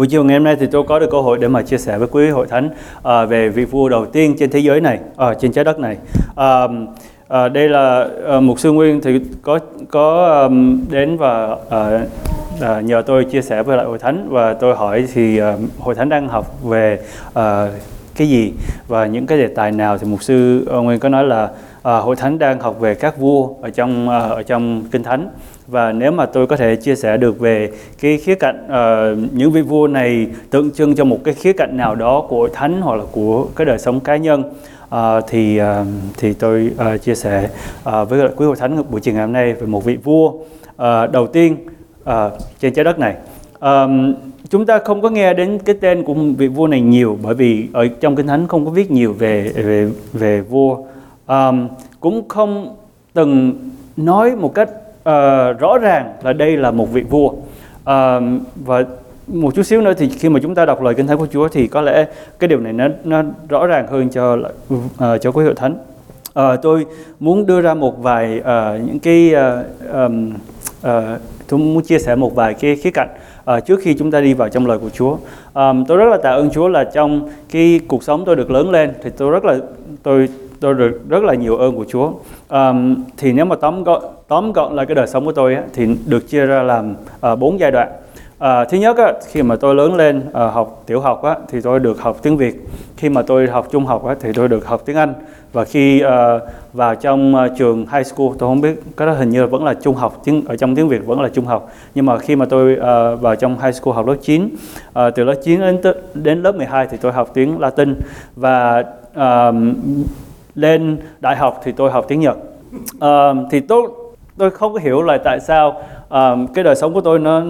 Buổi chiều ngày hôm nay thì tôi có được cơ hội để mà chia sẻ với quý hội thánh về vị vua đầu tiên trên thế giới này, trên trái đất này. Đây là mục sư Nguyên thì có đến và nhờ tôi chia sẻ với lại hội thánh, và tôi hỏi thì hội thánh đang học về cái gì và những cái đề tài nào, thì mục sư Nguyên có nói là hội thánh đang học về các vua ở trong Kinh Thánh, và nếu mà tôi có thể chia sẻ được về cái khía cạnh những vị vua này tượng trưng cho một cái khía cạnh nào đó của hội thánh hoặc là của cái đời sống cá nhân, thì tôi chia sẻ với quý hội thánh buổi chiều ngày hôm nay về một vị vua đầu tiên trên trái đất này. Chúng ta không có nghe đến cái tên của vị vua này nhiều, bởi vì ở trong Kinh Thánh không có viết nhiều về vua, cũng không từng nói một cách rõ ràng là đây là một vị vua. Và một chút xíu nữa thì khi mà chúng ta đọc lời Kinh Thánh của Chúa thì có lẽ cái điều này nó rõ ràng hơn cho quý hội thánh. Tôi muốn đưa ra một vài tôi muốn chia sẻ một vài cái khía cạnh trước khi chúng ta đi vào trong lời của Chúa. Tôi rất là tạ ơn Chúa là trong cái cuộc sống tôi được lớn lên thì tôi được rất là nhiều ơn của Chúa. Thì nếu mà tóm gọn lại cái đời sống của tôi á, thì được chia ra làm 4 giai đoạn. Thứ nhất á, khi mà tôi lớn lên học tiểu học á, thì tôi được học tiếng Việt. Khi mà tôi học trung học á, thì tôi được học tiếng Anh. Và khi vào trong trường high school, tôi không biết, cái đó hình như vẫn là trung học, ở trong tiếng Việt vẫn là trung học. Nhưng mà khi mà tôi vào trong high school học lớp 9, từ lớp 9 đến lớp 12 thì tôi học tiếng Latin. Và lên đại học thì tôi học tiếng Nhật. Thì tôi không có hiểu là tại sao cái đời sống của tôi nó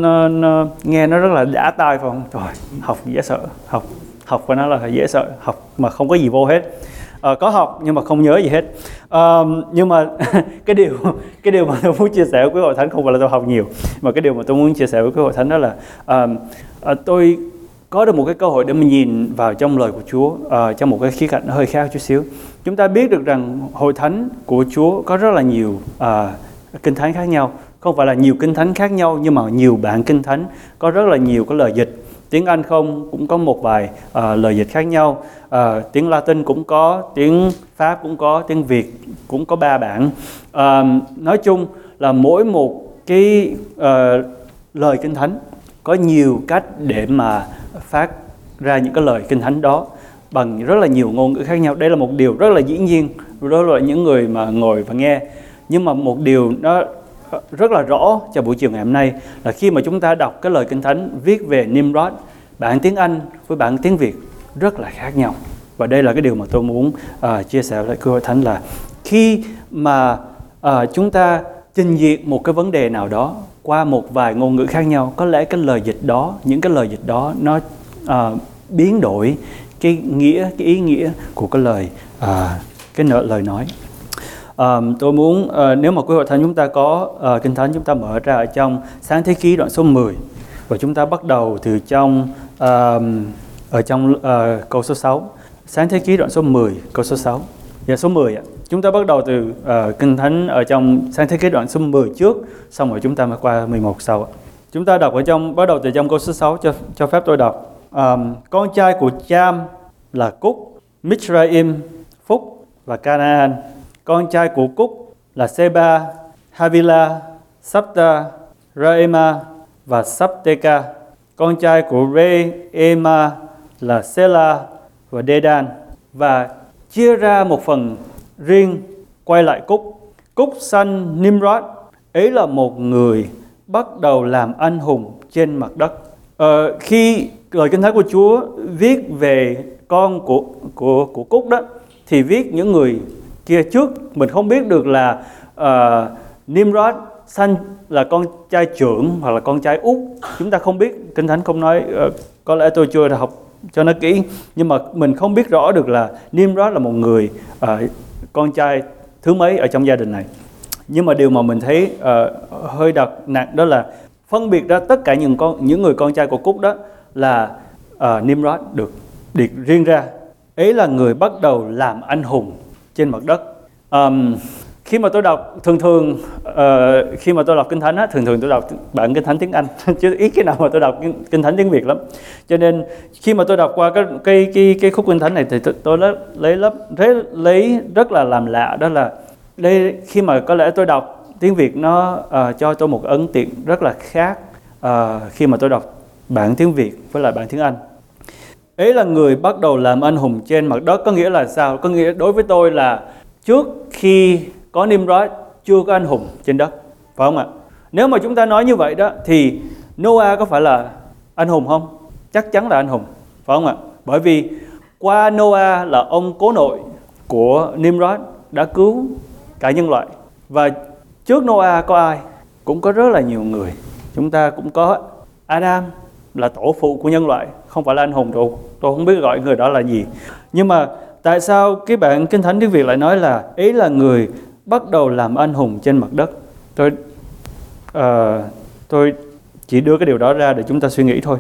nghe nó rất là đã tai, phải không? Trời, học dễ sợ, học của nó là dễ sợ, học mà không có gì vô hết. Có học nhưng mà không nhớ gì hết. Nhưng mà cái điều mà tôi muốn chia sẻ với hội thánh không phải là tôi học nhiều, mà cái điều mà tôi muốn chia sẻ với hội thánh đó là tôi có được một cái cơ hội để mình nhìn vào trong lời của Chúa trong một cái khía cạnh hơi khác chút xíu. Chúng ta biết được rằng hội thánh của Chúa có rất là nhiều kinh thánh khác nhau. Không phải là nhiều kinh thánh khác nhau, nhưng mà nhiều bản kinh thánh, có rất là nhiều cái lời dịch. Tiếng Anh không cũng có một vài lời dịch khác nhau. Tiếng Latin cũng có, tiếng Pháp cũng có, tiếng Việt cũng có 3 bản. Nói chung là mỗi một cái lời kinh thánh có nhiều cách để mà phát ra những cái lời kinh thánh đó bằng rất là nhiều ngôn ngữ khác nhau. Đây là một điều rất là dĩ nhiên đối với những người mà ngồi và nghe. Nhưng mà một điều nó rất là rõ cho buổi chiều ngày hôm nay là khi mà chúng ta đọc cái lời Kinh Thánh viết về Nimrod, bản tiếng Anh với bản tiếng Việt rất là khác nhau. Và đây là cái điều mà tôi muốn chia sẻ với quý hội thánh là khi mà chúng ta trình diện một cái vấn đề nào đó qua một vài ngôn ngữ khác nhau, có lẽ cái lời dịch đó, những cái lời dịch đó nó biến đổi cái ý nghĩa của cái lời nói. Tôi muốn nếu mà quý hội thánh chúng ta có Kinh Thánh, chúng ta mở ra ở trong Sáng-thế Ký đoạn số 10 và chúng ta bắt đầu từ trong câu số 6. Sáng-thế Ký đoạn số 10 câu số 6. Dạ, số 10 ạ. Chúng ta bắt đầu từ Kinh Thánh ở trong Sáng-thế Ký đoạn số 10 trước, xong rồi chúng ta mới qua 11 sau. Chúng ta đọc bắt đầu từ trong câu số 6, cho phép tôi đọc. Con trai của Cham là Cúc, Mitraim, Phúc và Canaan. Con trai của Cúc là Seba, Havila, Saptah, Raema và Sapteka. Con trai của Raema là Sela và Dedan. Và chia ra một phần riêng quay lại Cúc. Cúc sanh Nimrod, ấy là một người bắt đầu làm anh hùng trên mặt đất. Khi lời Kinh Thánh của Chúa viết về con của Cúc đó, thì viết những người kia trước. Mình không biết được là Nimrod sanh là con trai trưởng hoặc là con trai út. Chúng ta không biết, Kinh Thánh không nói, có lẽ tôi chưa học cho nó kỹ, nhưng mà mình không biết rõ được là Nimrod là một người con trai thứ mấy ở trong gia đình này. Nhưng mà điều mà mình thấy hơi đặc nặng đó là phân biệt ra tất cả những người con trai của Cúc đó là Nimrod được điệt riêng ra. Ấy là người bắt đầu làm anh hùng trên mặt đất. Khi mà tôi đọc, khi mà tôi đọc Kinh Thánh á, thường tôi đọc bản Kinh Thánh tiếng Anh chứ ít cái nào mà tôi đọc Kinh Thánh tiếng Việt lắm. Cho nên khi mà tôi đọc qua cái khúc Kinh Thánh này thì tôi lấy rất là làm lạ, đó là đây, khi mà có lẽ tôi đọc tiếng Việt nó cho tôi một ấn tượng rất là khác khi mà tôi đọc bản tiếng Việt với lại bản tiếng Anh. Ấy là người bắt đầu làm anh hùng trên mặt đất, có nghĩa là sao? Có nghĩa đối với tôi là trước khi có Nimrod chưa có anh hùng trên đất, phải không ạ? Nếu mà chúng ta nói như vậy đó thì Noah có phải là anh hùng không? Chắc chắn là anh hùng, phải không ạ? Bởi vì qua Noah là ông cố nội của Nimrod đã cứu cả nhân loại. Và trước Noah có ai? Cũng có rất là nhiều người. Chúng ta cũng có Adam là tổ phụ của nhân loại, không phải là anh hùng đâu. Tôi không biết gọi người đó là gì. Nhưng mà tại sao cái bản Kinh Thánh tiếng Việt lại nói là ấy là người bắt đầu làm anh hùng trên mặt đất? Tôi chỉ đưa cái điều đó ra để chúng ta suy nghĩ thôi.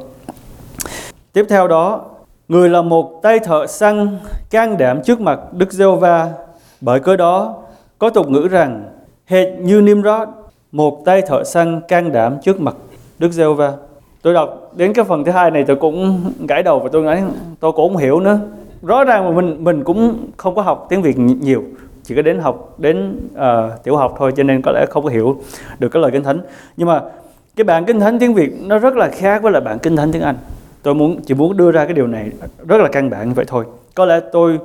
Tiếp theo đó, người là một tay thợ săn can đảm trước mặt Đức Giê-hô-va. Bởi cớ đó có tục ngữ rằng hệt như Nimrod, một tay thợ săn can đảm trước mặt Đức Giê-hô-va. Tôi đọc đến cái phần thứ hai này tôi cũng gãi đầu và tôi cũng không hiểu nữa. Rõ ràng mà mình cũng không có học tiếng Việt nhiều, chỉ có đến tiểu học thôi, cho nên có lẽ không có hiểu được cái lời Kinh Thánh. Nhưng mà cái bản Kinh Thánh tiếng Việt nó rất là khác với lại bản Kinh Thánh tiếng Anh. Tôi chỉ muốn đưa ra cái điều này rất là căn bản như vậy thôi. Có lẽ tôi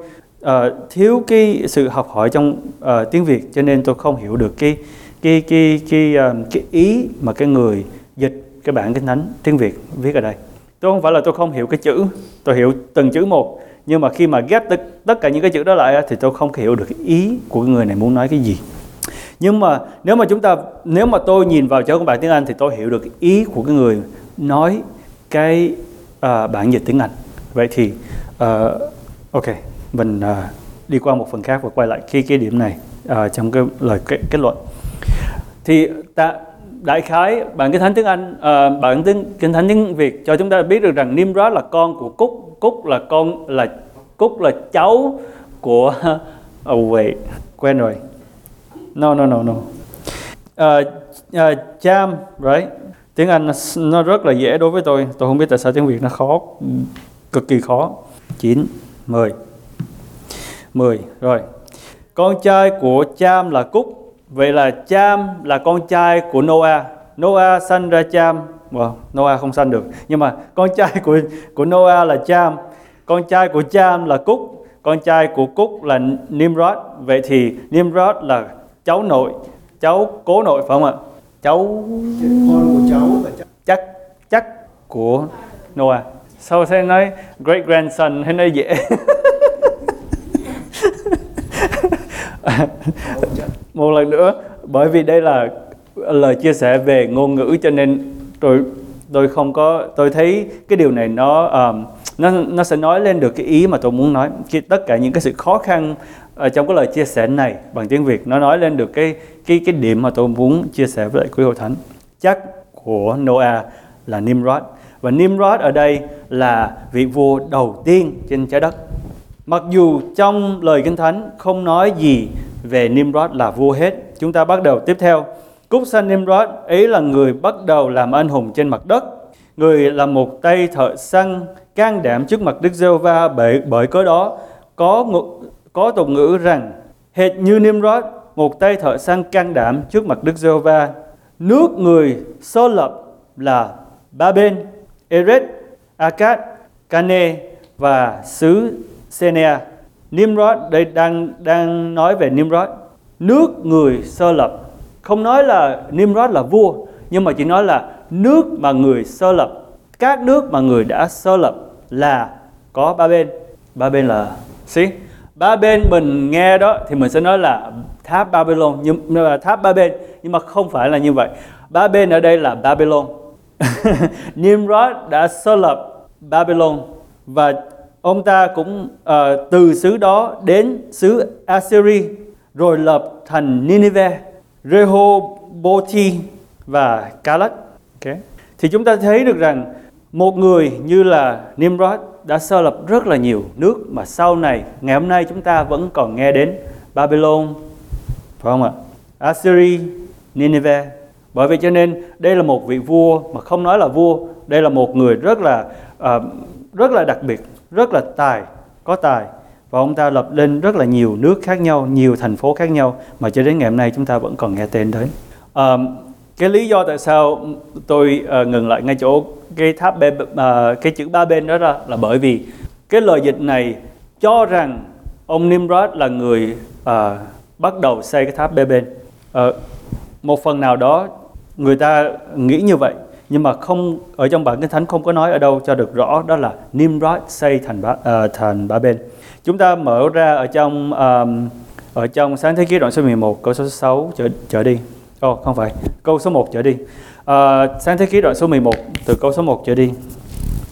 thiếu cái sự học hỏi trong tiếng Việt, cho nên tôi không hiểu được cái ý mà cái người dịch cái bản Kinh Thánh tiếng Việt viết ở đây. Tôi không phải là tôi không hiểu cái chữ, tôi hiểu từng chữ một. Nhưng mà khi mà ghép tất cả những cái chữ đó lại thì tôi không hiểu được ý của người này muốn nói cái gì. Nhưng mà nếu mà tôi nhìn vào chỗ của bản tiếng Anh thì tôi hiểu được ý của cái người nói cái bản dịch tiếng Anh. Vậy thì ok, mình đi qua một phần khác và quay lại cái điểm này trong cái lời kết luận. Thì đại khái bản Kinh Thánh tiếng Anh, bản Kinh Thánh tiếng Việt cho chúng ta biết được rằng Nimrod là con của Cúc. Cúc là cháu của quên rồi. No. Cham, right? Tiếng Anh nó rất là dễ đối với tôi. Tôi không biết tại sao tiếng Việt nó khó, cực kỳ khó. 10 rồi. Con trai của Cham là Cúc. Vậy là Cham là con trai của Noah. Noah sanh ra Cham. Noah không sanh được, nhưng mà con trai của Noah là Cham, con trai của Cham là Cúc, con trai của Cúc là Nimrod. Vậy thì Nimrod là cháu nội, cháu cố nội, phải không ạ? Con của cháu là chắc của Noah. Sao sẽ nói great grandson hay nói dễ? Một lần nữa, bởi vì đây là lời chia sẻ về ngôn ngữ, cho nên tôi thấy cái điều này nó sẽ nói lên được cái ý mà tôi muốn nói. Tất cả những cái sự khó khăn trong cái lời chia sẻ này bằng tiếng Việt nó nói lên được cái điểm mà tôi muốn chia sẻ với lại quý hội thánh. Chắc của Noah là Nimrod, và Nimrod ở đây là vị vua đầu tiên trên trái đất. Mặc dù trong lời Kinh Thánh không nói gì về Nimrod là vua hết. Chúng ta bắt đầu tiếp theo. Cúc sanh Nimrod, ấy là người bắt đầu làm anh hùng trên mặt đất. Người là một tay thợ săn can đảm trước mặt Đức Giê-hô-va, bởi cớ đó có tục ngữ rằng hệt như Nimrod, một tay thợ săn can đảm trước mặt Đức Giê-hô-va. Nước người xô lập là Ba-bên, Eret, Akkad, Kane và xứ Si-nê-a. Nimrod đây đang nói về Nimrod. Nước người xô lập, không nói là Nimrod là vua, nhưng mà chỉ nói là nước mà người sơ lập, các nước mà người đã sơ lập là có Ba-bên. Ba-bên là Ba-bên mình nghe đó thì mình sẽ nói là tháp Babylon, nhưng là tháp Ba-bên, nhưng mà không phải là như vậy. Ba-bên ở đây là Babylon. Nimrod đã sơ lập Babylon, và ông ta cũng từ xứ đó đến xứ Assyri rồi lập thành Nineveh, Rehobothi và Calat. Okay. Thì chúng ta thấy được rằng một người như là Nimrod đã sơ lập rất là nhiều nước mà sau này, ngày hôm nay chúng ta vẫn còn nghe đến Babylon, Phải không ạ? Assyri, Nineveh. Bởi vậy cho nên đây là một vị vua mà không nói là vua, đây là một người rất là đặc biệt, rất là có tài. Và ông ta lập lên rất là nhiều nước khác nhau, nhiều thành phố khác nhau mà cho đến ngày hôm nay chúng ta vẫn còn nghe tên đấy. Cái lý do tại sao tôi ngừng lại ngay chỗ cái tháp cái chữ Ba-bên đó ra là bởi vì cái lời dịch này cho rằng ông Nimrod là người bắt đầu xây cái tháp Ba-bên. Một phần nào đó người ta nghĩ như vậy, nhưng mà không, ở trong bản Kinh Thánh không có nói ở đâu cho được rõ đó là Nimrod xây thành Ba-bên. Chúng ta mở ra ở trong Sáng Thế Ký đoạn số 11 câu số 6 trở đi. Không phải, câu số 1 trở đi. Sáng Thế Ký đoạn số 11 từ câu số 1 trở đi.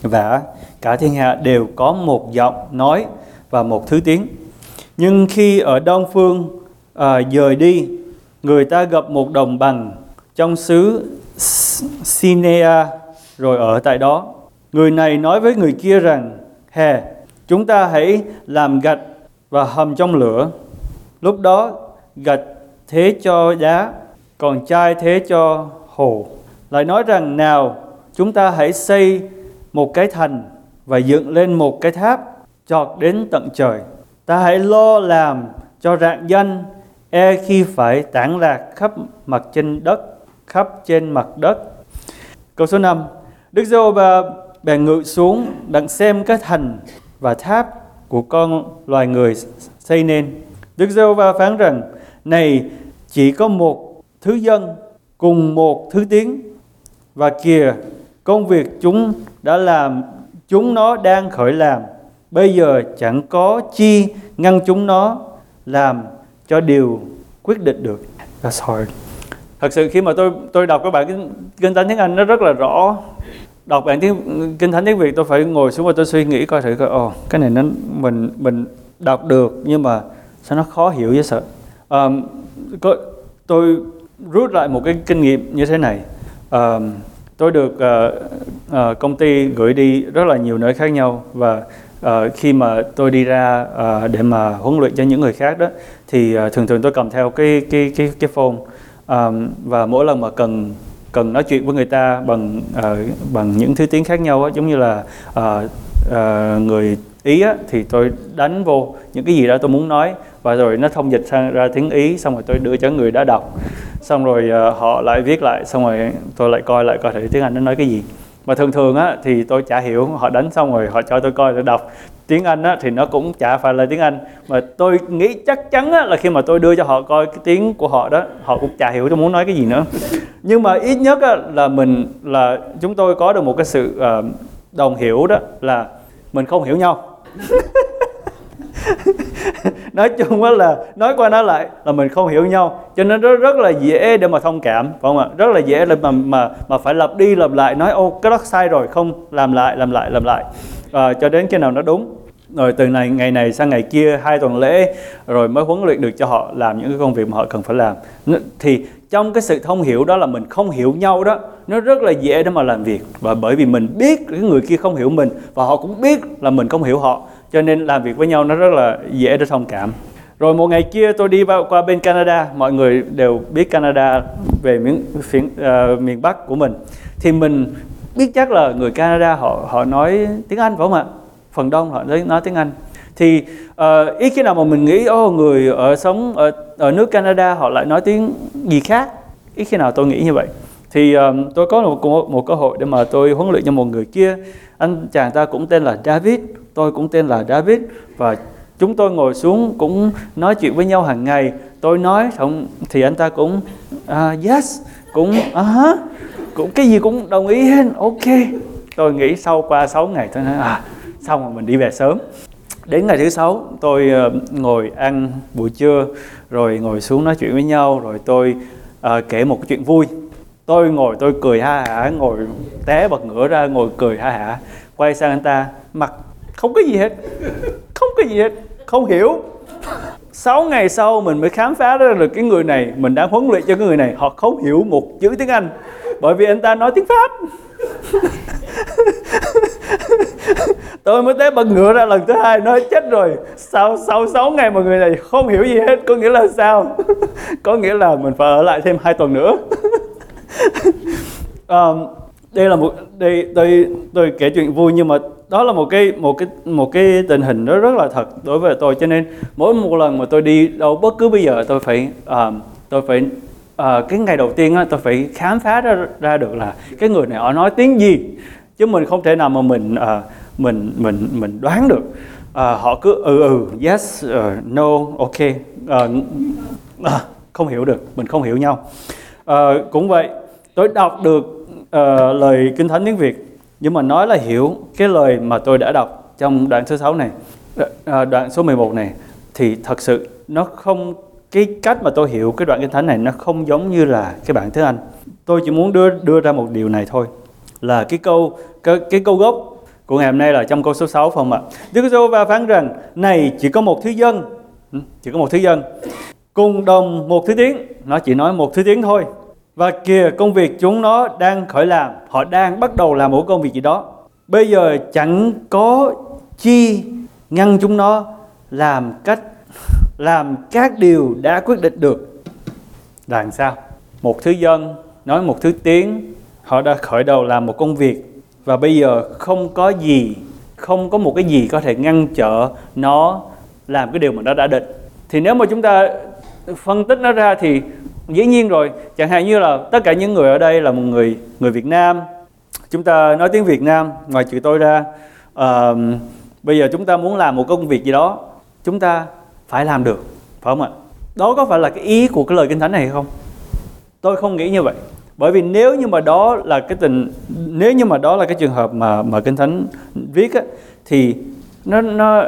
Và cả thiên hạ đều có một giọng nói và một thứ tiếng. Nhưng khi ở Đông Phương dời đi, người ta gặp một đồng bằng trong xứ Si-nê-a rồi ở tại đó. Người này nói với người kia rằng: Hè, chúng ta hãy làm gạch và hầm trong lửa. Lúc đó gạch thế cho đá, còn chai thế cho hồ. Lại nói rằng: Nào, chúng ta hãy xây một cái thành và dựng lên một cái tháp chót đến tận trời. Ta hãy lo làm cho rạng danh, e khi phải tản lạc khắp trên mặt đất. Câu số 5. Đức Giê-hô-va bèn ngự xuống đặng xem cái thành và tháp của con loài người xây nên. Đức Giê-hô-va phán rằng: Này, chỉ có một thứ dân cùng một thứ tiếng, và kìa, công việc chúng nó đang khởi làm, bây giờ chẳng có chi ngăn chúng nó làm cho điều quyết định được. That's hard. Thật sự khi mà tôi đọc các bản Kinh Thánh tiếng Anh nó rất là rõ. Đọc bản Kinh Thánh tiếng Việt tôi phải ngồi xuống và tôi suy nghĩ coi thử cái này nó mình đọc được nhưng mà sao nó khó hiểu với sợ. Tôi rút lại một cái kinh nghiệm như thế này. Tôi được công ty gửi đi rất là nhiều nơi khác nhau, và khi mà tôi đi ra để mà huấn luyện cho những người khác đó thì thường tôi cầm theo cái phone, và mỗi lần mà cần nói chuyện với người ta bằng những thứ tiếng khác nhau á, giống như là người Ý á, thì tôi đánh vô những cái gì đó tôi muốn nói và rồi nó thông dịch ra tiếng Ý, xong rồi tôi đưa cho người đã đọc, xong rồi họ lại viết lại, xong rồi tôi lại coi thử tiếng Anh nó nói cái gì. Mà thường á thì tôi chả hiểu, họ đánh xong rồi họ cho tôi coi, tôi đọc. Tiếng Anh á thì nó cũng chả phải là tiếng Anh, mà tôi nghĩ chắc chắn á là khi mà tôi đưa cho họ coi cái tiếng của họ đó, họ cũng chả hiểu tôi muốn nói cái gì nữa. Nhưng mà ít nhất á là chúng tôi có được một cái sự đồng hiểu, đó là mình không hiểu nhau. Nói chung á là nói qua nói lại là mình không hiểu nhau, cho nên nó rất là dễ để mà thông cảm, phải không ạ? Rất là dễ để mà phải lặp đi lặp lại, nói cái đó sai rồi, không làm lại cho đến khi nào nó đúng. Rồi từ ngày này sang ngày kia, 2 tuần lễ rồi mới huấn luyện được cho họ làm những cái công việc mà họ cần phải làm. Thì trong cái sự thông hiểu đó, là mình không hiểu nhau đó, nó rất là dễ để mà làm việc. Và bởi vì mình biết cái người kia không hiểu mình, và họ cũng biết là mình không hiểu họ, cho nên làm việc với nhau nó rất là dễ để thông cảm. Rồi một ngày kia tôi đi qua bên Canada, mọi người đều biết Canada về miền Bắc của mình. Thì mình biết chắc là người Canada họ nói tiếng Anh, phải không ạ? Phần đông họ nói tiếng Anh. Thì ít khi nào mà mình nghĩ người sống ở nước Canada họ lại nói tiếng gì khác. Ít khi nào tôi nghĩ như vậy. Thì tôi có một cơ hội để mà tôi huấn luyện cho một người kia. Anh chàng ta cũng tên là David, tôi cũng tên là David, và chúng tôi ngồi xuống cũng nói chuyện với nhau hàng ngày. Tôi nói thì anh ta cũng yes, cũng cũng cái gì cũng đồng ý hết, ok. Tôi nghĩ qua 6 ngày tôi nói xong rồi mình đi về sớm. Đến ngày thứ 6 tôi ngồi ăn buổi trưa, rồi ngồi xuống nói chuyện với nhau, rồi tôi kể một chuyện vui. Tôi ngồi tôi cười ha hả, ngồi té bật ngửa ra, ngồi cười ha hả. Quay sang anh ta, mặt không có gì hết, không hiểu. 6 ngày sau mình mới khám phá ra được cái người này, mình đang huấn luyện cho cái người này, họ không hiểu một chữ tiếng Anh, bởi vì anh ta nói tiếng Pháp. Tôi mới té bật ngựa ra lần thứ hai, nói chết rồi. Sau 6 ngày mà người này không hiểu gì hết, có nghĩa là sao? Có nghĩa là mình phải ở lại thêm 2 tuần nữa. Đây là một tôi kể chuyện vui, nhưng mà đó là một cái tình hình nó rất là thật đối với tôi, cho nên mỗi một lần mà tôi đi đâu bất cứ bây giờ tôi phải cái ngày đầu tiên á, tôi phải khám phá ra được là cái người này họ nói tiếng gì, chứ mình không thể nào mà mình đoán được. Họ cứ yes, no, okay, không hiểu được, mình không hiểu nhau. Cũng vậy, tôi đọc được lời Kinh Thánh tiếng Việt, nhưng mà nói là hiểu cái lời mà tôi đã đọc trong đoạn số 6 này, đoạn số 11 này, thì thật sự nó không, cái cách mà tôi hiểu cái đoạn Kinh Thánh này nó không giống như là cái bản tiếng Anh. Tôi chỉ muốn đưa ra một điều này thôi, là cái câu gốc của ngày hôm nay là trong câu số 6, phải không ạ? Đức Giê-hô-va phán rằng, này chỉ có một thứ dân, cùng đồng một thứ tiếng. Nó chỉ nói một thứ tiếng thôi. Và kìa, công việc chúng nó đang khởi làm, họ đang bắt đầu làm một công việc gì đó. Bây giờ chẳng có chi ngăn chúng nó làm các điều đã quyết định được. Làm sao? Một thứ dân nói một thứ tiếng, họ đã khởi đầu làm một công việc, và bây giờ không có một cái gì có thể ngăn trở nó làm cái điều mà nó đã định. Thì nếu mà chúng ta phân tích nó ra thì dĩ nhiên rồi, chẳng hạn như là tất cả những người ở đây là một người Việt Nam, chúng ta nói tiếng Việt Nam, ngoài trừ tôi ra. Bây giờ chúng ta muốn làm một công việc gì đó, chúng ta phải làm được, phải không ạ? Đó có phải là cái ý của cái lời Kinh Thánh này hay không? Tôi không nghĩ như vậy, bởi vì nếu như mà đó là cái trường hợp mà Kinh Thánh viết á, thì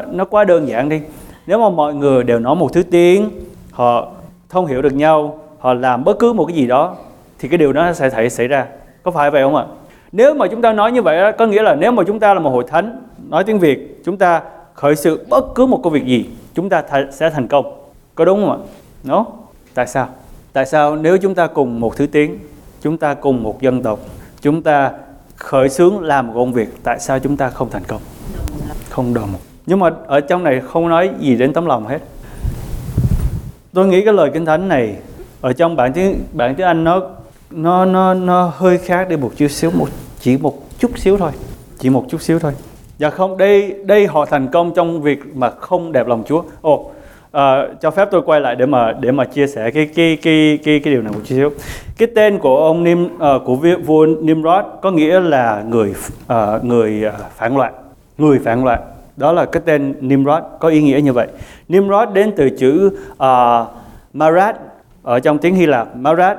nó quá đơn giản đi. Nếu mà mọi người đều nói một thứ tiếng, họ không hiểu được nhau, họ làm bất cứ một cái gì đó, thì cái điều đó sẽ xảy ra. Có phải vậy không ạ? Nếu mà chúng ta nói như vậy, có nghĩa là nếu mà chúng ta là một hội thánh nói tiếng Việt, chúng ta khởi sự bất cứ một công việc gì, chúng ta sẽ thành công. Có đúng không ạ? Nó. Tại sao nếu chúng ta cùng một thứ tiếng, chúng ta cùng một dân tộc, chúng ta khởi xướng làm một công việc, tại sao chúng ta không thành công? Không đồng. Nhưng mà ở trong này không nói gì đến tấm lòng hết. Tôi nghĩ cái lời Kinh Thánh này ở trong bản tiếng Anh nó hơi khác đi một chút xíu thôi. Và không, đây họ thành công trong việc mà không đẹp lòng Chúa. Cho phép tôi quay lại để mà chia sẻ cái điều này một chút xíu. Cái tên của của vua Nimrod có nghĩa là người phản loạn. Đó là cái tên Nimrod có ý nghĩa như vậy. Nimrod đến từ chữ Marat ở trong tiếng Hy Lạp. Marat,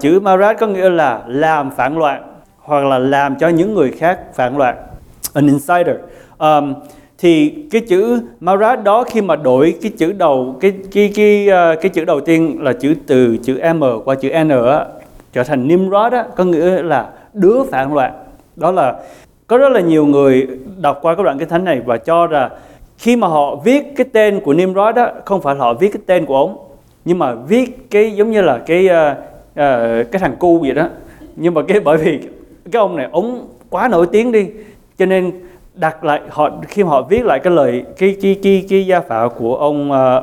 chữ Marat có nghĩa là làm phản loạn, hoặc là làm cho những người khác phản loạn, an insider. Thì cái chữ Marat đó, khi mà đổi cái chữ đầu, cái chữ đầu tiên là từ chữ M qua chữ N á, trở thành Nimrod á, có nghĩa là đứa phản loạn. Đó là có rất là nhiều người đọc qua các đoạn Kinh Thánh này và cho rằng khi mà họ viết cái tên của Nimrod đó, không phải là họ viết cái tên của ông, nhưng mà viết cái giống như là cái thằng cu vậy đó. Nhưng mà bởi vì cái ông này ông quá nổi tiếng đi, cho nên đặt lại khi mà họ viết lại cái lời cái gia phả của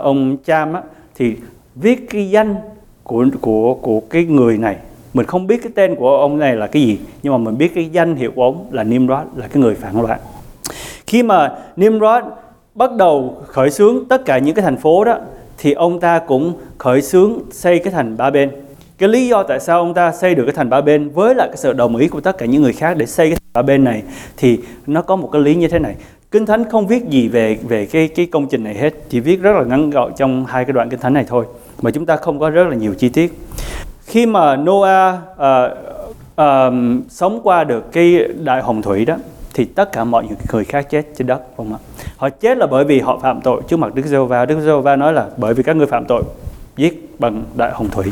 ông Cham á, thì viết cái danh của cái người này. Mình không biết cái tên của ông này là cái gì, nhưng mà mình biết cái danh hiệu của ông là Nimrod, là cái người phản loạn. Khi mà Nimrod bắt đầu khởi xướng tất cả những cái thành phố đó, thì ông ta cũng khởi xướng xây cái thành Ba-bên. Cái lý do tại sao ông ta xây được cái thành Ba-bên với lại cái sự đồng ý của tất cả những người khác để xây cái thành Ba-bên này, thì nó có một cái lý như thế này. Kinh Thánh không viết gì về cái công trình này hết, chỉ viết rất là ngắn gọn trong hai cái đoạn Kinh Thánh này thôi, mà chúng ta không có rất là nhiều chi tiết. Khi mà Noah sống qua được cái đại hồng thủy đó, thì tất cả mọi người khác chết trên đất, không ạ? Họ chết là bởi vì họ phạm tội trước mặt Đức Giê-hô-va. Đức Giê-hô-va nói là bởi vì các ngươi phạm tội, giết bằng đại hồng thủy.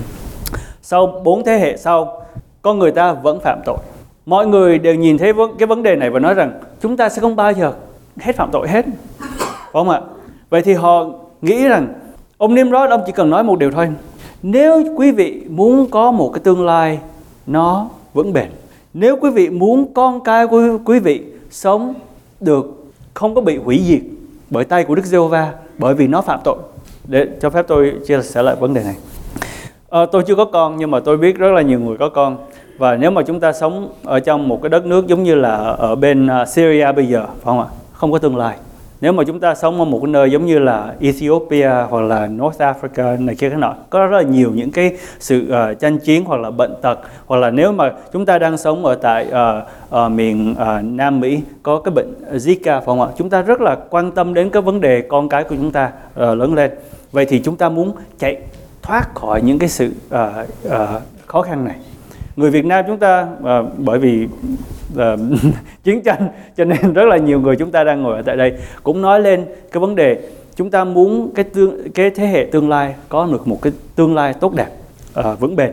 Sau 4 thế hệ sau, con người ta vẫn phạm tội. Mọi người đều nhìn thấy cái vấn đề này và nói rằng chúng ta sẽ không bao giờ hết phạm tội hết, không ạ? Vậy thì họ nghĩ rằng ông Nimrod, ông chỉ cần nói một điều thôi: nếu quý vị muốn có một cái tương lai nó vững bền, nếu quý vị muốn con cái của quý vị sống được không có bị hủy diệt bởi tay của Đức Giê-hô-va, bởi vì nó phạm tội. Để cho phép tôi chia sẻ lại vấn đề này. Tôi chưa có con, nhưng mà tôi biết rất là nhiều người có con. Và nếu mà chúng ta sống ở trong một cái đất nước giống như là ở bên Syria bây giờ, phải không ạ? Không có tương lai. Nếu mà chúng ta sống ở một cái nơi giống như là Ethiopia hoặc là North Africa này kia cái nọ, có rất là nhiều những cái sự tranh chiến hoặc là bệnh tật, hoặc là nếu mà chúng ta đang sống ở tại miền Nam Mỹ có cái bệnh Zika, phải không ạ? Chúng ta rất là quan tâm đến cái vấn đề con cái của chúng ta lớn lên. Vậy thì chúng ta muốn chạy thoát khỏi những cái sự khó khăn này. Người Việt Nam chúng ta bởi vì chiến tranh cho nên rất là nhiều người chúng ta đang ngồi ở tại đây cũng nói lên cái vấn đề chúng ta muốn cái thế hệ tương lai có được một cái tương lai tốt đẹp, vững bền.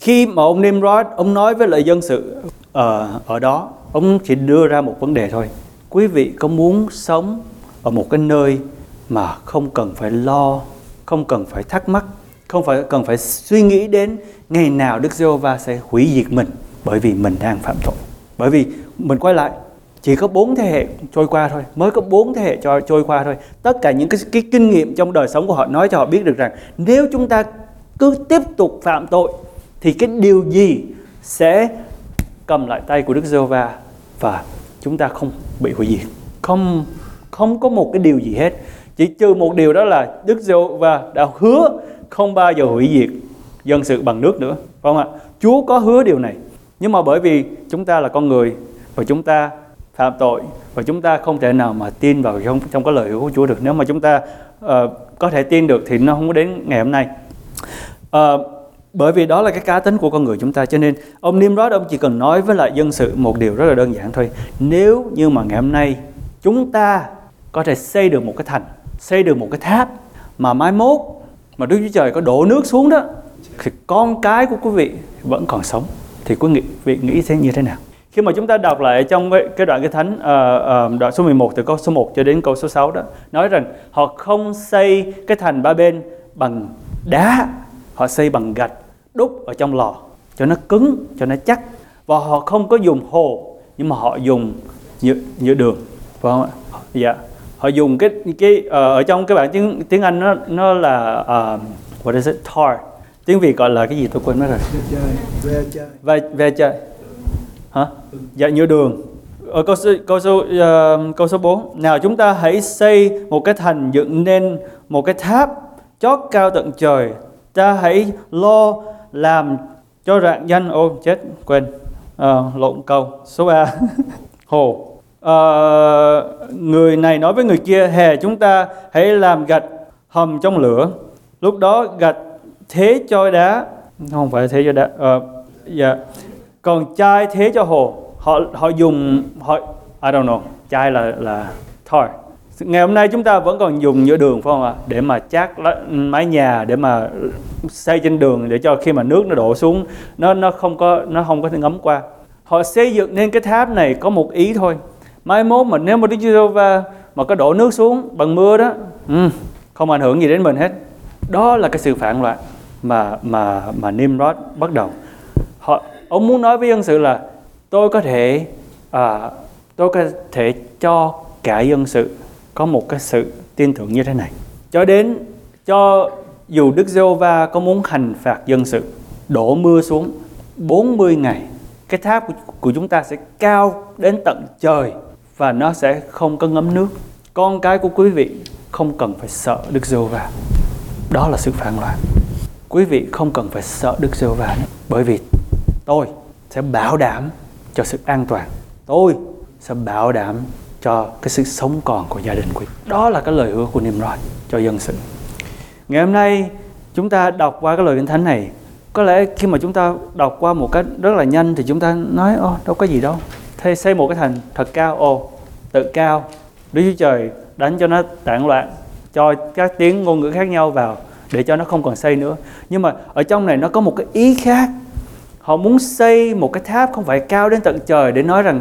Khi mà ông Nimrod ông nói với lại dân sự ở đó, ông chỉ đưa ra một vấn đề thôi: quý vị có muốn sống ở một cái nơi mà không cần phải lo, không cần phải thắc mắc, không phải cần phải suy nghĩ đến ngày nào Đức Giê-hô-va sẽ hủy diệt mình bởi vì mình đang phạm tội. Bởi vì mình quay lại, chỉ có 4 thế hệ trôi qua thôi, mới có 4 thế hệ trôi qua thôi. Tất cả những cái kinh nghiệm trong đời sống của họ nói cho họ biết được rằng nếu chúng ta cứ tiếp tục phạm tội thì cái điều gì sẽ cầm lại tay của Đức Giê-hô-va và chúng ta không bị hủy diệt. Không có một cái điều gì hết. Chỉ trừ một điều, đó là Đức Giê-hô-va đã hứa không bao giờ hủy diệt dân sự bằng nước nữa, phải không ạ? Chúa có hứa điều này. Nhưng mà bởi vì chúng ta là con người và chúng ta phạm tội và chúng ta không thể nào mà tin vào trong cái lời hứa của Chúa được. Nếu mà chúng ta có thể tin được thì nó không có đến ngày hôm nay. Bởi vì đó là cái cá tính của con người chúng ta. Cho nên ông Nimrod ông chỉ cần nói với lại dân sự một điều rất là đơn giản thôi: nếu như mà ngày hôm nay chúng ta có thể xây được một cái thành, xây được một cái tháp mà mai mốt mà Đức Chúa Trời có đổ nước xuống đó thì con cái của quý vị vẫn còn sống, thì quý vị nghĩ thế như thế nào? Khi mà chúng ta đọc lại trong cái đoạn Kinh Thánh đoạn số 11 từ câu số 1 cho đến câu số 6 đó, nói rằng họ không xây cái thành Ba-bên bằng đá, họ xây bằng gạch đúc ở trong lò cho nó cứng, cho nó chắc. Và họ không có dùng hồ, nhưng mà họ dùng nhựa đường, phải không ạ? Dạ. Họ dùng cái ở trong cái bản tiếng Anh nó là what is it? Tar. Tiếng Việt gọi là cái gì tôi quên mất rồi. Ve chai. Hả? Dạ, nhựa đường. Ở câu số 4: nào chúng ta hãy xây một cái thành, dựng nên một cái tháp chót cao tận trời. Ta hãy lo làm cho rạng danh. Lộn câu số 3. Hồ. Người này nói với người kia: hè, chúng ta hãy làm gạch hầm trong lửa. Lúc đó gạch thế cho đá, không phải thế cho đá, còn chai thế cho hồ. Họ dùng, I don't know, chai là tar. Ngày hôm nay chúng ta vẫn còn dùng nhựa đường, phải không ạ? Để mà chát mái nhà, để mà xây trên đường, để cho khi mà nước nó đổ xuống nó không có thể ngấm qua. Họ xây dựng nên cái tháp này có một ý thôi: mai mốt mà nếu mà Đức Giê-hô-va mà có đổ nước xuống bằng mưa đó, không ảnh hưởng gì đến mình hết. Đó là cái sự phản loạn mà Nimrod bắt đầu. Ông muốn nói với dân sự là tôi có thể cho cả dân sự có một cái sự tin tưởng như thế này. Cho dù Đức Giê-hô-va có muốn hành phạt dân sự, đổ mưa xuống 40 ngày, cái tháp của chúng ta sẽ cao đến tận trời và nó sẽ không có ngấm nước. Con cái của quý vị không cần phải sợ Đức Giê-hô-va. Đó là sự phản loạn. Quý vị không cần phải sợ Đức Giê-hô-va, bởi vì tôi sẽ bảo đảm cho sự an toàn. Tôi sẽ bảo đảm cho cái sự sống còn của gia đình quý. Đó là cái lời hứa của Nimrod cho dân sự. Ngày hôm nay chúng ta đọc qua cái lời Kinh Thánh này, có lẽ khi mà chúng ta đọc qua một cách rất là nhanh thì chúng ta nói đâu có gì đâu. Thế xây một cái thành thật cao, tự cao, Đức Chúa Trời đánh cho nó tản loạn, cho các tiếng ngôn ngữ khác nhau vào để cho nó không còn xây nữa. Nhưng mà ở trong này nó có một cái ý khác. Họ muốn xây một cái tháp không phải cao đến tận trời để nói rằng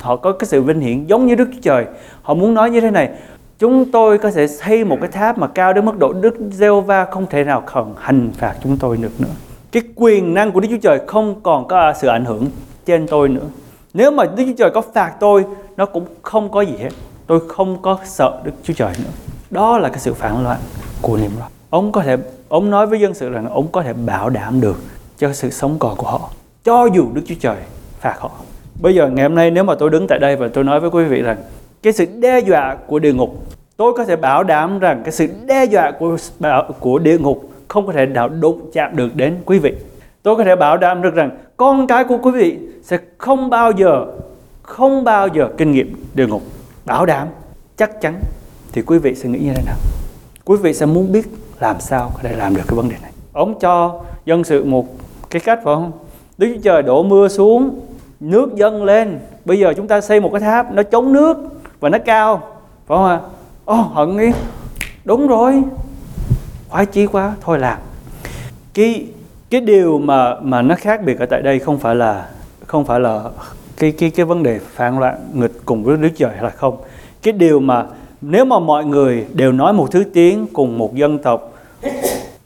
họ có cái sự vinh hiển giống như Đức Chúa Trời. Họ muốn nói như thế này: chúng tôi có thể xây một cái tháp mà cao đến mức độ Đức Giê-hô-va không thể nào còn hành phạt chúng tôi được nữa. Cái quyền năng của Đức Chúa Trời không còn có sự ảnh hưởng trên tôi nữa. Nếu mà Đức Chúa Trời có phạt tôi, nó cũng không có gì hết. tôi không có sợ Đức Chúa Trời nữa. Đó là cái sự phản loạn của Nimrod. Ông nói với dân sự rằng ông có thể bảo đảm được cho sự sống còn của họ, cho dù Đức Chúa Trời phạt họ. Bây giờ ngày hôm nay nếu mà tôi đứng tại đây và tôi nói với quý vị rằng cái sự đe dọa của địa ngục, tôi có thể bảo đảm rằng cái sự đe dọa của địa ngục không có thể đụng chạm được đến quý vị. Tôi có thể bảo đảm được rằng con cái của quý vị sẽ không bao giờ kinh nghiệm địa ngục. Bảo đảm, chắc chắn. Thì quý vị sẽ nghĩ như thế nào? Quý vị sẽ muốn biết làm sao có thể làm được cái vấn đề này. Ông cho dân sự một cái cách, phải không? Đức Chúa Trời đổ mưa xuống, nước dâng lên. Bây giờ chúng ta xây một cái tháp, nó chống nước và nó cao, phải không ạ? Họ nghĩ, đúng rồi, khoái chí quá, thôi làm. Cái điều mà nó khác biệt ở tại đây không phải là cái vấn đề phản loạn nghịch cùng với Đức Trời hay là không. Cái điều mà nếu mà mọi người đều nói một thứ tiếng cùng một dân tộc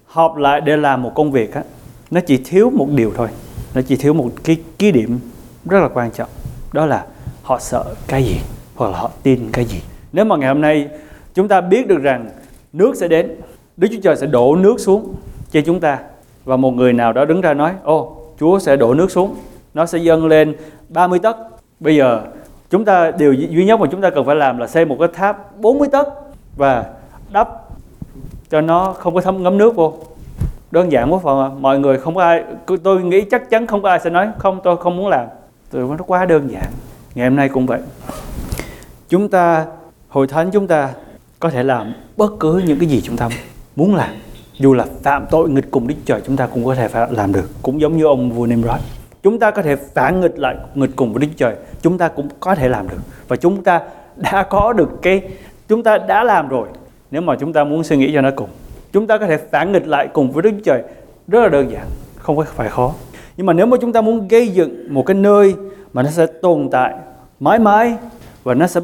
họp lại để làm một công việc á, nó chỉ thiếu một điều thôi. Nó chỉ thiếu một cái điểm rất là quan trọng. Đó là họ sợ cái gì hoặc là họ tin cái gì. Nếu mà ngày hôm nay chúng ta biết được rằng nước sẽ đến, Đức Chúa Trời sẽ đổ nước xuống cho chúng ta, và một người nào đó đứng ra nói Chúa sẽ đổ nước xuống, nó sẽ dâng lên 30 tấc. Bây giờ chúng ta điều duy nhất mà chúng ta cần phải làm là xây một cái tháp 40 tấc và đắp cho nó không có thấm ngấm nước vô. Đơn giản quá, phần mọi người không có ai, tôi nghĩ chắc chắn không có ai sẽ nói không, tôi không muốn làm. Nó quá đơn giản. Ngày hôm nay cũng vậy. Chúng ta, hội thánh chúng ta có thể làm bất cứ những cái gì chúng ta muốn làm. Dù là phạm tội nghịch cùng Đức Trời, chúng ta cũng có thể làm được. Cũng giống như ông vua Nimrod, chúng ta có thể phản nghịch lại, nghịch cùng với Đức Trời, chúng ta cũng có thể làm được. Và chúng ta đã có được chúng ta đã làm rồi. Nếu mà chúng ta muốn suy nghĩ cho nó cùng, chúng ta có thể phản nghịch lại cùng với Đức Trời. Rất là đơn giản, không phải khó. Nhưng mà nếu mà chúng ta muốn gây dựng một cái nơi mà nó sẽ tồn tại mãi mãi, và nó sẽ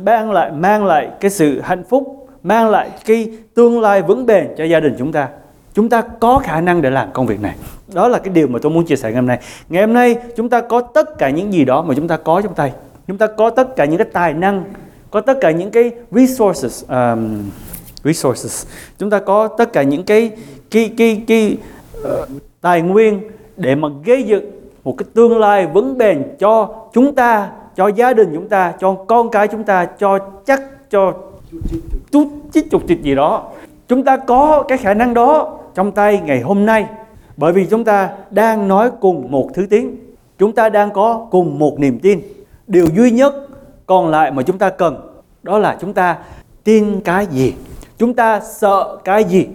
mang lại cái sự hạnh phúc, mang lại cái tương lai vững bền cho gia đình chúng ta, chúng ta có khả năng để làm công việc này. Đó là cái điều mà tôi muốn chia sẻ ngày hôm nay. Ngày hôm nay chúng ta có tất cả những gì đó mà chúng ta có trong tay. Chúng ta có tất cả những cái tài năng, có tất cả những cái resources. Chúng ta có tất cả những cái tài nguyên để mà gây dựng một cái tương lai vững bền cho chúng ta, cho gia đình chúng ta, cho con cái chúng ta, cho chút chục gì đó. Chúng ta có cái khả năng đó trong tay ngày hôm nay, bởi vì chúng ta đang nói cùng một thứ tiếng, chúng ta đang có cùng một niềm tin. Điều duy nhất còn lại mà chúng ta cần đó là chúng ta tin cái gì, chúng ta sợ cái gì,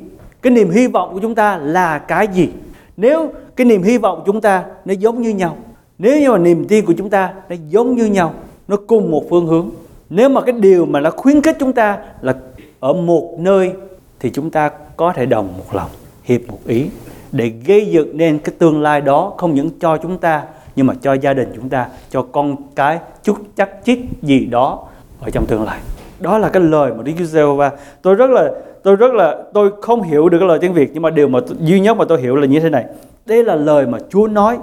cái niềm hy vọng của chúng ta là cái gì. Nếu cái niềm hy vọng của chúng ta nó giống như nhau, nếu như mà niềm tin của chúng ta nó giống như nhau, nó cùng một phương hướng, nếu mà cái điều mà nó khuyến khích chúng ta là ở một nơi, thì chúng ta có thể đồng một lòng, hiệp một ý để gây dựng nên cái tương lai đó, không những cho chúng ta nhưng mà cho gia đình chúng ta, cho con cái chút chắc chít gì đó ở trong tương lai. Đó là cái lời mà Đức Chúa Giê-hô-va. Tôi không hiểu được cái lời tiếng Việt, nhưng mà điều mà duy nhất mà tôi hiểu là như thế này. Đây là lời mà Chúa nói.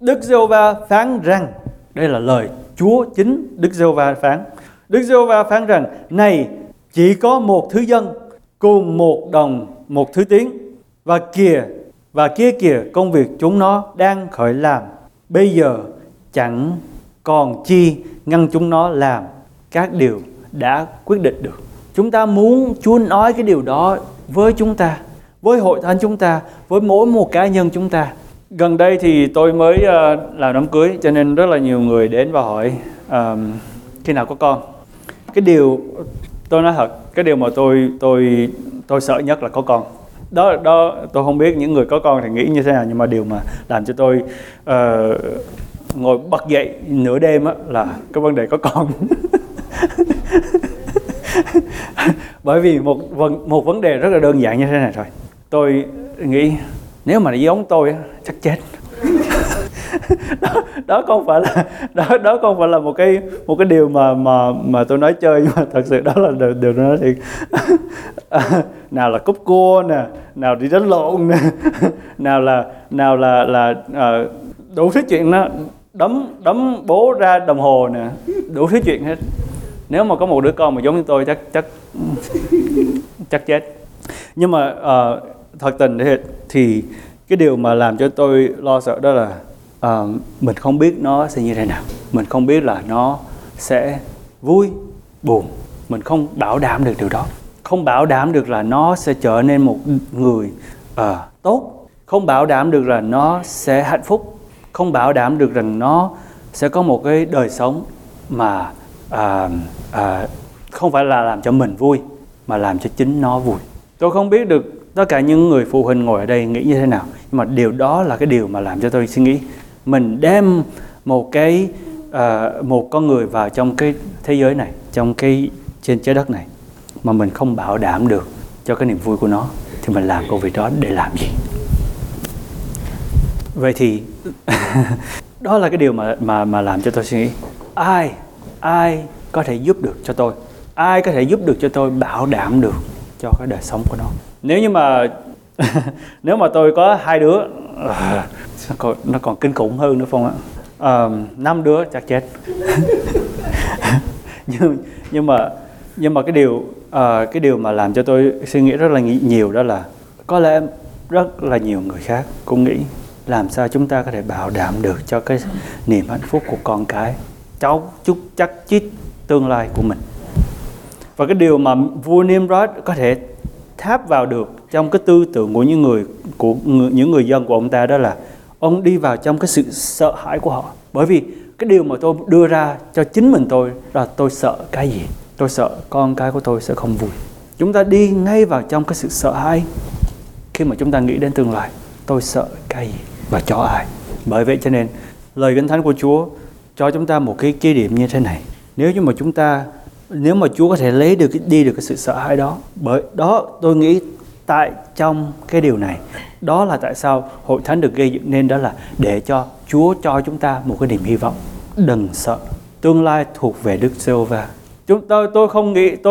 Đức Giê-hô-va phán rằng, đây là lời Chúa chính Đức Giê-hô-va phán. Đức Giê-hô-va phán rằng, này chỉ có một thứ dân cùng một thứ tiếng, và kia công việc chúng nó đang khởi làm, bây giờ chẳng còn chi ngăn chúng nó làm các điều đã quyết định được. Chúng ta muốn Chúa nói cái điều đó với chúng ta, với hội thánh chúng ta, với mỗi một cá nhân chúng ta. Gần đây thì tôi mới làm đám cưới, cho nên rất là nhiều người đến và hỏi khi nào có con. Cái điều tôi nói thật, cái điều mà tôi sợ nhất là có con. Đó tôi không biết những người có con thì nghĩ như thế nào, nhưng mà điều mà làm cho tôi ngồi bật dậy nửa đêm á là cái vấn đề có con. Bởi vì một vấn đề rất là đơn giản như thế này thôi. Tôi nghĩ nếu mà nó giống tôi á chắc chết. Đó không phải là một cái điều mà tôi nói chơi, nhưng mà thật sự đó là điều tôi nói thiệt. Nào là cúp cua nè, nào đi đánh lộn nè, nào là đủ thứ chuyện đó, đấm bố ra đồng hồ nè, đủ thứ chuyện hết. Nếu mà có một đứa con mà giống như tôi chắc chết. Nhưng mà thật tình thì cái điều mà làm cho tôi lo sợ đó là mình không biết nó sẽ như thế nào. Mình không biết là nó sẽ vui, buồn. Mình không bảo đảm được điều đó. Không bảo đảm được là nó sẽ trở nên một người tốt. Không bảo đảm được là nó sẽ hạnh phúc. Không bảo đảm được rằng nó sẽ có một cái đời sống mà không phải là làm cho mình vui, mà làm cho chính nó vui. Tôi không biết được tất cả những người phụ huynh ngồi ở đây nghĩ như thế nào. Nhưng mà điều đó là cái điều mà làm cho tôi suy nghĩ. Mình đem một con người vào trong cái thế giới này, trong cái trên trái đất này, mà mình không bảo đảm được cho cái niềm vui của nó, thì mình làm công việc đó để làm gì? Vậy thì đó là cái điều mà làm cho tôi suy nghĩ. Ai có thể giúp được cho tôi? Ai có thể giúp được cho tôi bảo đảm được cho cái đời sống của nó? Nếu mà tôi có 2 đứa, nó còn kinh khủng hơn nữa Phong ạ. 5 đứa chắc chết. nhưng mà cái điều mà làm cho tôi suy nghĩ rất là nhiều đó là có lẽ rất là nhiều người khác cũng nghĩ làm sao chúng ta có thể bảo đảm được cho cái niềm hạnh phúc của con cái, cháu chúc chắc chít tương lai của mình. Và cái điều mà vua Nimrod có thể tháp vào được trong cái tư tưởng của những người dân của ông ta đó là ông đi vào trong cái sự sợ hãi của họ. Bởi vì cái điều mà tôi đưa ra cho chính mình tôi là tôi sợ cái gì? Tôi sợ con cái của tôi sẽ không vui. Chúng ta đi ngay vào trong cái sự sợ hãi khi mà chúng ta nghĩ đến tương lai. Tôi sợ cái gì và cho ai? Bởi vậy cho nên lời Kinh Thánh của Chúa cho chúng ta một cái kỷ niệm như thế này. Nếu mà Chúa có thể lấy được đi được cái sự sợ hãi đó, bởi đó tôi nghĩ tại trong cái điều này, đó là tại sao hội thánh được gây dựng nên, đó là để cho Chúa cho chúng ta một cái niềm hy vọng. Đừng sợ, tương lai thuộc về Đức Giê-hô-va.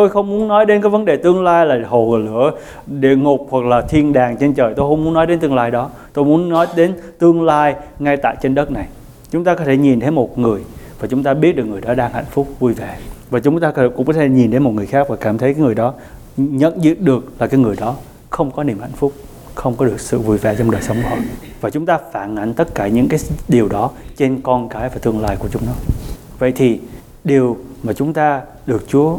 Tôi không muốn nói đến cái vấn đề tương lai là hồ lửa, địa ngục hoặc là thiên đàng trên trời. Tôi không muốn nói đến tương lai đó. Tôi muốn nói đến tương lai ngay tại trên đất này. Chúng ta có thể nhìn thấy một người và chúng ta biết được người đó đang hạnh phúc, vui vẻ. Và chúng ta cũng có thể nhìn thấy một người khác và cảm thấy cái người đó, nhận diện được là cái người đó không có niềm hạnh phúc, không có được sự vui vẻ trong đời sống của họ. Và chúng ta phản ảnh tất cả những cái điều đó trên con cái và tương lai của chúng nó. Vậy thì điều mà chúng ta được Chúa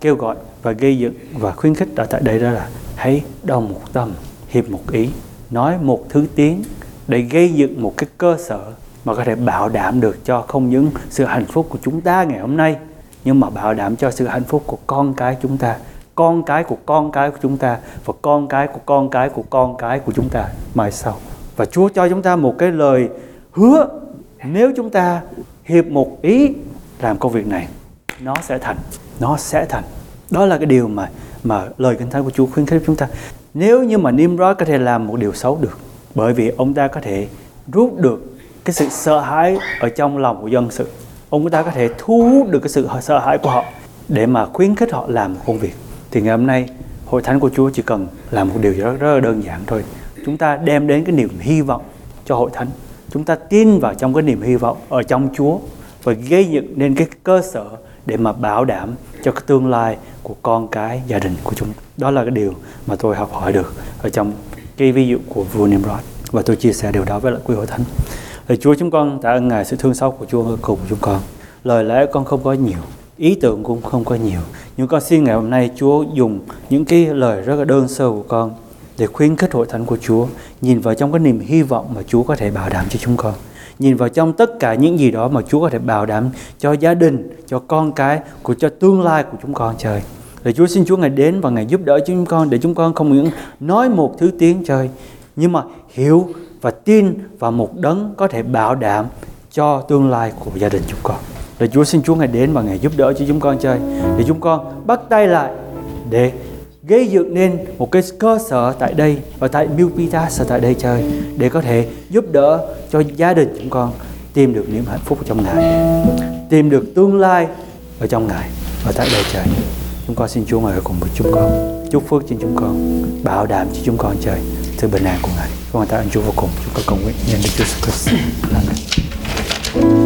kêu gọi và gây dựng và khuyến khích ở tại đây đó là hãy đồng một tâm, hiệp một ý, nói một thứ tiếng để gây dựng một cái cơ sở mà có thể bảo đảm được cho không những sự hạnh phúc của chúng ta ngày hôm nay, nhưng mà bảo đảm cho sự hạnh phúc của con cái chúng ta, con cái của con cái của chúng ta và con cái của con cái của con cái của chúng ta mai sau. Và Chúa cho chúng ta một cái lời hứa, nếu chúng ta hiệp một ý làm công việc này, nó sẽ thành. Đó là cái điều mà lời Kinh Thánh của Chúa khuyến khích chúng ta. Nếu như mà Nimrod có thể làm một điều xấu được, bởi vì ông ta có thể rút được cái sự sợ hãi ở trong lòng của dân sự, ông ta có thể thu hút được cái sự sợ hãi của họ để mà khuyến khích họ làm một công việc, thì ngày hôm nay hội thánh của Chúa chỉ cần làm một điều rất là đơn giản thôi. Chúng ta đem đến cái niềm hy vọng cho hội thánh. Chúng ta tin vào trong cái niềm hy vọng ở trong Chúa và gây dựng nên cái cơ sở để mà bảo đảm cho cái tương lai của con cái, gia đình của chúng. Đó là cái điều mà tôi học hỏi được ở trong cái ví dụ của vua Nimrod, và tôi chia sẻ điều đó với lại quý hội thánh. Lời Chúa chúng con tạ ơn Ngài sự thương xót của Chúa cùng chúng con. Lời lẽ con không có nhiều, ý tưởng cũng không có nhiều, nhưng con xin ngày hôm nay Chúa dùng những cái lời rất là đơn sơ của con để khuyến khích hội thánh của Chúa nhìn vào trong cái niềm hy vọng mà Chúa có thể bảo đảm cho chúng con, nhìn vào trong tất cả những gì đó mà Chúa có thể bảo đảm cho gia đình, cho con cái, cho tương lai của chúng con. Trời, lời Chúa xin Chúa Ngài đến và Ngài giúp đỡ chúng con để chúng con không những nói một thứ tiếng Trời, nhưng mà hiểu và tin vào một Đấng có thể bảo đảm cho tương lai của gia đình chúng con. Lời Chúa xin Chúa Ngài đến và Ngài giúp đỡ cho chúng con, Trời, để chúng con bắt tay lại để gây dựng nên một cái cơ sở tại đây và tại Milpitas tại đây, Trời, để có thể giúp đỡ cho gia đình chúng con tìm được niềm hạnh phúc trong Ngài, tìm được tương lai ở trong Ngài và tại đây, Trời. Chúng con xin Chúa Ngài cùng với chúng con, chúc phước trên chúng con, bảo đảm cho chúng con, Trời, sự bình an của Ngài. Con tạ ơn Chúa vô cùng. Chúng con cầu nguyện nhân Đức Chúa Jesus Christ. Amen.